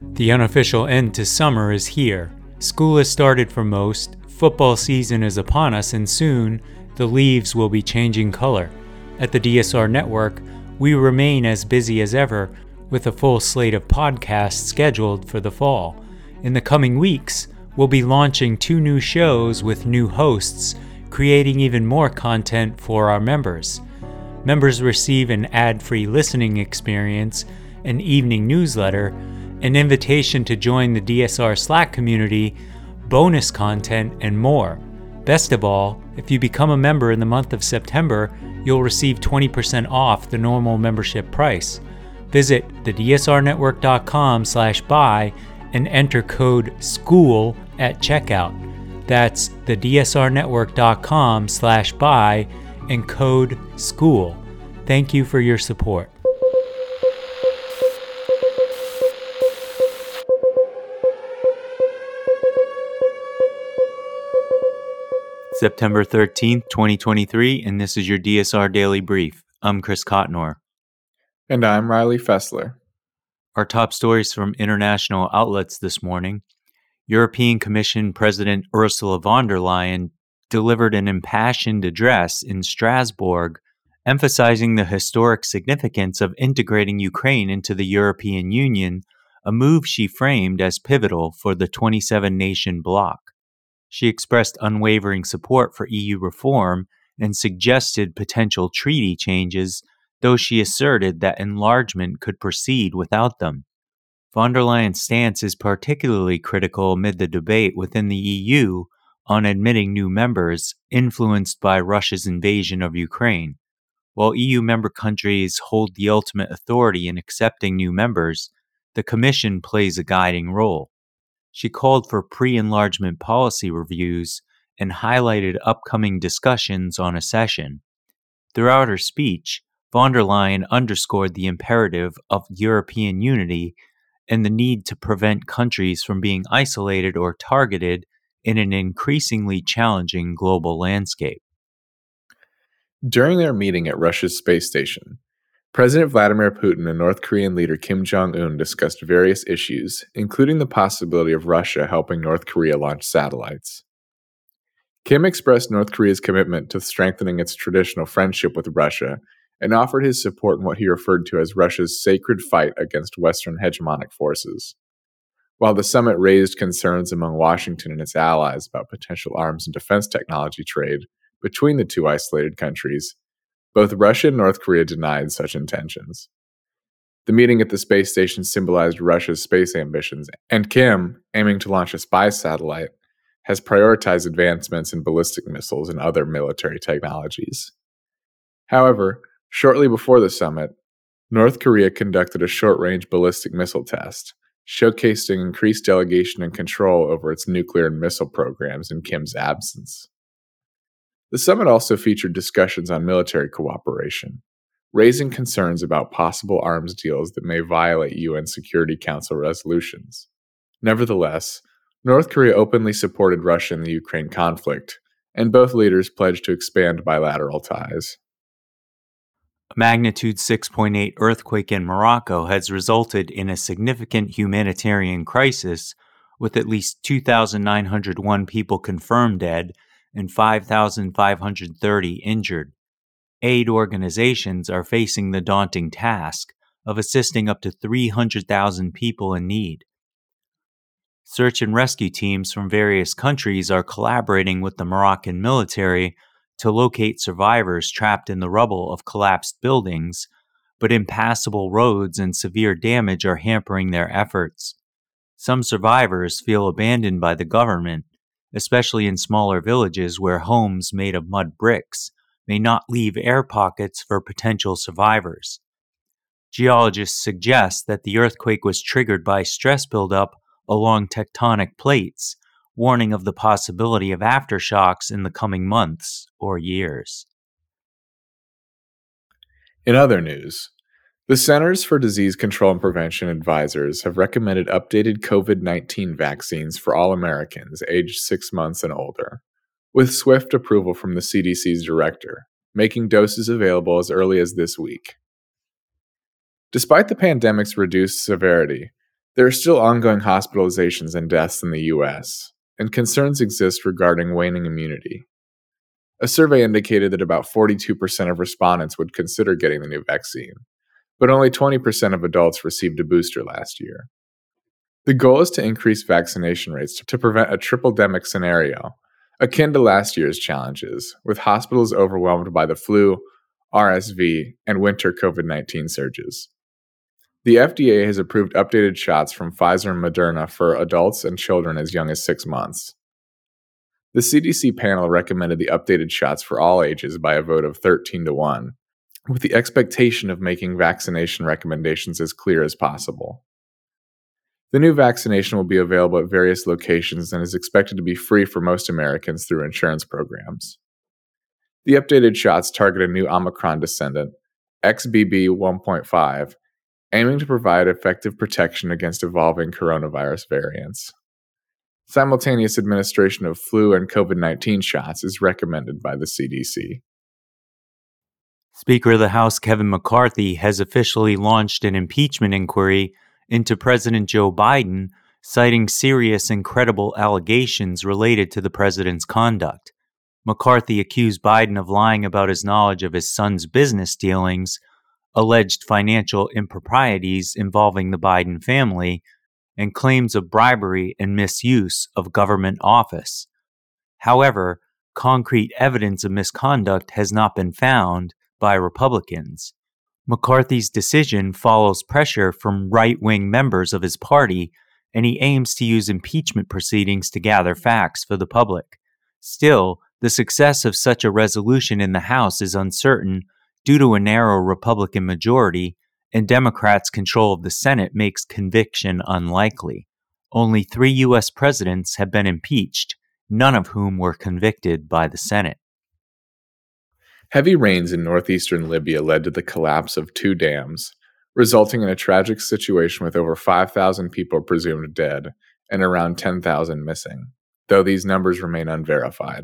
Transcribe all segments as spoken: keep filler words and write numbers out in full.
The unofficial end to summer is here. School has started for most, football season is upon us, and soon the leaves will be changing color. At the D S R Network, we remain as busy as ever with a full slate of podcasts scheduled for the fall. In the coming weeks, we'll be launching two new shows with new hosts, creating even more content for our members. Members receive an ad-free listening experience, an evening newsletter, an invitation to join the D S R Slack community, bonus content, and more. Best of all, if you become a member in the month of September, you'll receive twenty percent off the normal membership price. Visit the d s r network dot com slash buy and enter code SCHOOL at checkout. That's the d s r network dot com slash buy and code SCHOOL. Thank you for your support. September thirteenth, twenty twenty-three, and this is your D S R Daily Brief. I'm Chris Cotnor. And I'm Riley Fessler. Our top stories from international outlets this morning. European Commission President Ursula von der Leyen delivered an impassioned address in Strasbourg, emphasizing the historic significance of integrating Ukraine into the European Union, a move she framed as pivotal for the twenty-seven nation bloc. She expressed unwavering support for E U reform and suggested potential treaty changes, though she asserted that enlargement could proceed without them. Von der Leyen's stance is particularly critical amid the debate within the E U on admitting new members, influenced by Russia's invasion of Ukraine. While E U member countries hold the ultimate authority in accepting new members, the Commission plays a guiding role. She called for pre-enlargement policy reviews and highlighted upcoming discussions on accession. Throughout her speech, von der Leyen underscored the imperative of European unity and the need to prevent countries from being isolated or targeted in an increasingly challenging global landscape. During their meeting at Russia's space station, President Vladimir Putin and North Korean leader Kim Jong-un discussed various issues, including the possibility of Russia helping North Korea launch satellites. Kim expressed North Korea's commitment to strengthening its traditional friendship with Russia and offered his support in what he referred to as Russia's sacred fight against Western hegemonic forces. While the summit raised concerns among Washington and its allies about potential arms and defense technology trade between the two isolated countries, both Russia and North Korea denied such intentions. The meeting at the space station symbolized Russia's space ambitions, and Kim, aiming to launch a spy satellite, has prioritized advancements in ballistic missiles and other military technologies. However, shortly before the summit, North Korea conducted a short-range ballistic missile test, showcasing increased delegation and control over its nuclear and missile programs in Kim's absence. The summit also featured discussions on military cooperation, raising concerns about possible arms deals that may violate U N Security Council resolutions. Nevertheless, North Korea openly supported Russia in the Ukraine conflict, and both leaders pledged to expand bilateral ties. A magnitude six point eight earthquake in Morocco has resulted in a significant humanitarian crisis, with at least two thousand nine hundred one people confirmed dead and five thousand five hundred thirty injured. Aid organizations are facing the daunting task of assisting up to three hundred thousand people in need. Search and rescue teams from various countries are collaborating with the Moroccan military to locate survivors trapped in the rubble of collapsed buildings, but impassable roads and severe damage are hampering their efforts. Some survivors feel abandoned by the government, especially in smaller villages where homes made of mud bricks may not leave air pockets for potential survivors. Geologists suggest that the earthquake was triggered by stress buildup along tectonic plates, warning of the possibility of aftershocks in the coming months or years. In other news, the Centers for Disease Control and Prevention advisors have recommended updated covid nineteen vaccines for all Americans aged six months and older, with swift approval from the C D C's director, making doses available as early as this week. Despite the pandemic's reduced severity, There are still ongoing hospitalizations and deaths in the U S, and concerns exist regarding waning immunity. A survey indicated that about forty-two percent of respondents would consider getting the new vaccine, but only twenty percent of adults received a booster last year. The goal is to increase vaccination rates to prevent a triple-demic scenario, akin to last year's challenges, with hospitals overwhelmed by the flu, R S V, and winter COVID nineteen surges. The F D A has approved updated shots from Pfizer and Moderna for adults and children as young as six months. The C D C panel recommended the updated shots for all ages by a vote of thirteen to one, with the expectation of making vaccination recommendations as clear as possible. The new vaccination will be available at various locations and is expected to be free for most Americans through insurance programs. The updated shots target a new Omicron descendant, X B B one point five, aiming to provide effective protection against evolving coronavirus variants. Simultaneous administration of flu and COVID nineteen shots is recommended by the C D C. Speaker of the House Kevin McCarthy has officially launched an impeachment inquiry into President Joe Biden, citing serious and credible allegations related to the president's conduct. McCarthy accused Biden of lying about his knowledge of his son's business dealings, alleged financial improprieties involving the Biden family, and claims of bribery and misuse of government office. However, concrete evidence of misconduct has not been found by Republicans. McCarthy's decision follows pressure from right-wing members of his party, and he aims to use impeachment proceedings to gather facts for the public. Still, the success of such a resolution in the House is uncertain due to a narrow Republican majority, and Democrats' control of the Senate makes conviction unlikely. Only three U S presidents have been impeached, none of whom were convicted by the Senate. Heavy rains in northeastern Libya led to the collapse of two dams, resulting in a tragic situation with over five thousand people presumed dead and around ten thousand missing, though these numbers remain unverified.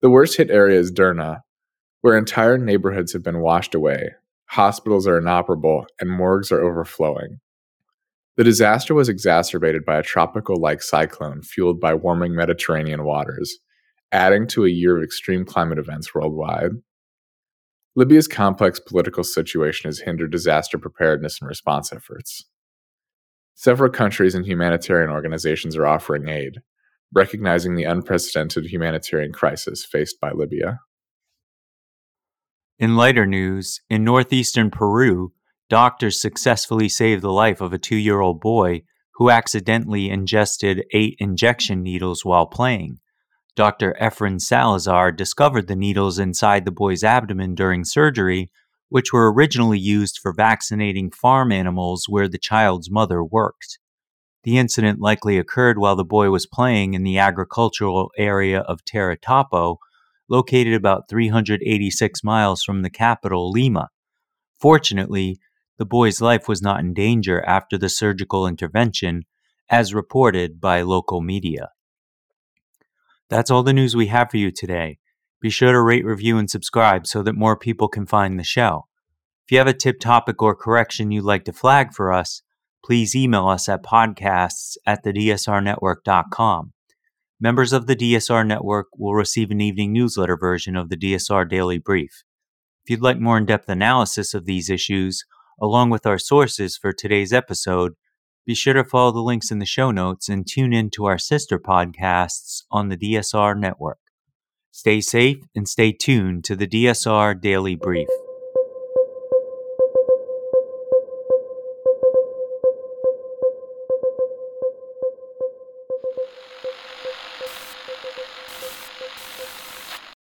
The worst-hit area is Derna, where entire neighborhoods have been washed away, hospitals are inoperable, and morgues are overflowing. The disaster was exacerbated by a tropical-like cyclone fueled by warming Mediterranean waters, adding to a year of extreme climate events worldwide. Libya's complex political situation has hindered disaster preparedness and response efforts. Several countries and humanitarian organizations are offering aid, recognizing the unprecedented humanitarian crisis faced by Libya. In lighter news, in northeastern Peru, doctors successfully saved the life of a two-year-old boy who accidentally ingested eight injection needles while playing. Doctor Efren Salazar discovered the needles inside the boy's abdomen during surgery, which were originally used for vaccinating farm animals where the child's mother worked. The incident likely occurred while the boy was playing in the agricultural area of Terra Tapo, located about three hundred eighty-six miles from the capital, Lima. Fortunately, the boy's life was not in danger after the surgical intervention, as reported by local media. That's all the news we have for you today. Be sure to rate, review, and subscribe so that more people can find the show. If you have a tip, topic, or correction you'd like to flag for us, please email us at podcasts at the d s r network dot com. Members of the D S R Network will receive an evening newsletter version of the D S R Daily Brief. If you'd like more in-depth analysis of these issues, along with our sources for today's episode, be sure to follow the links in the show notes and tune in to our sister podcasts on the D S R Network. Stay safe and stay tuned to the D S R Daily Brief.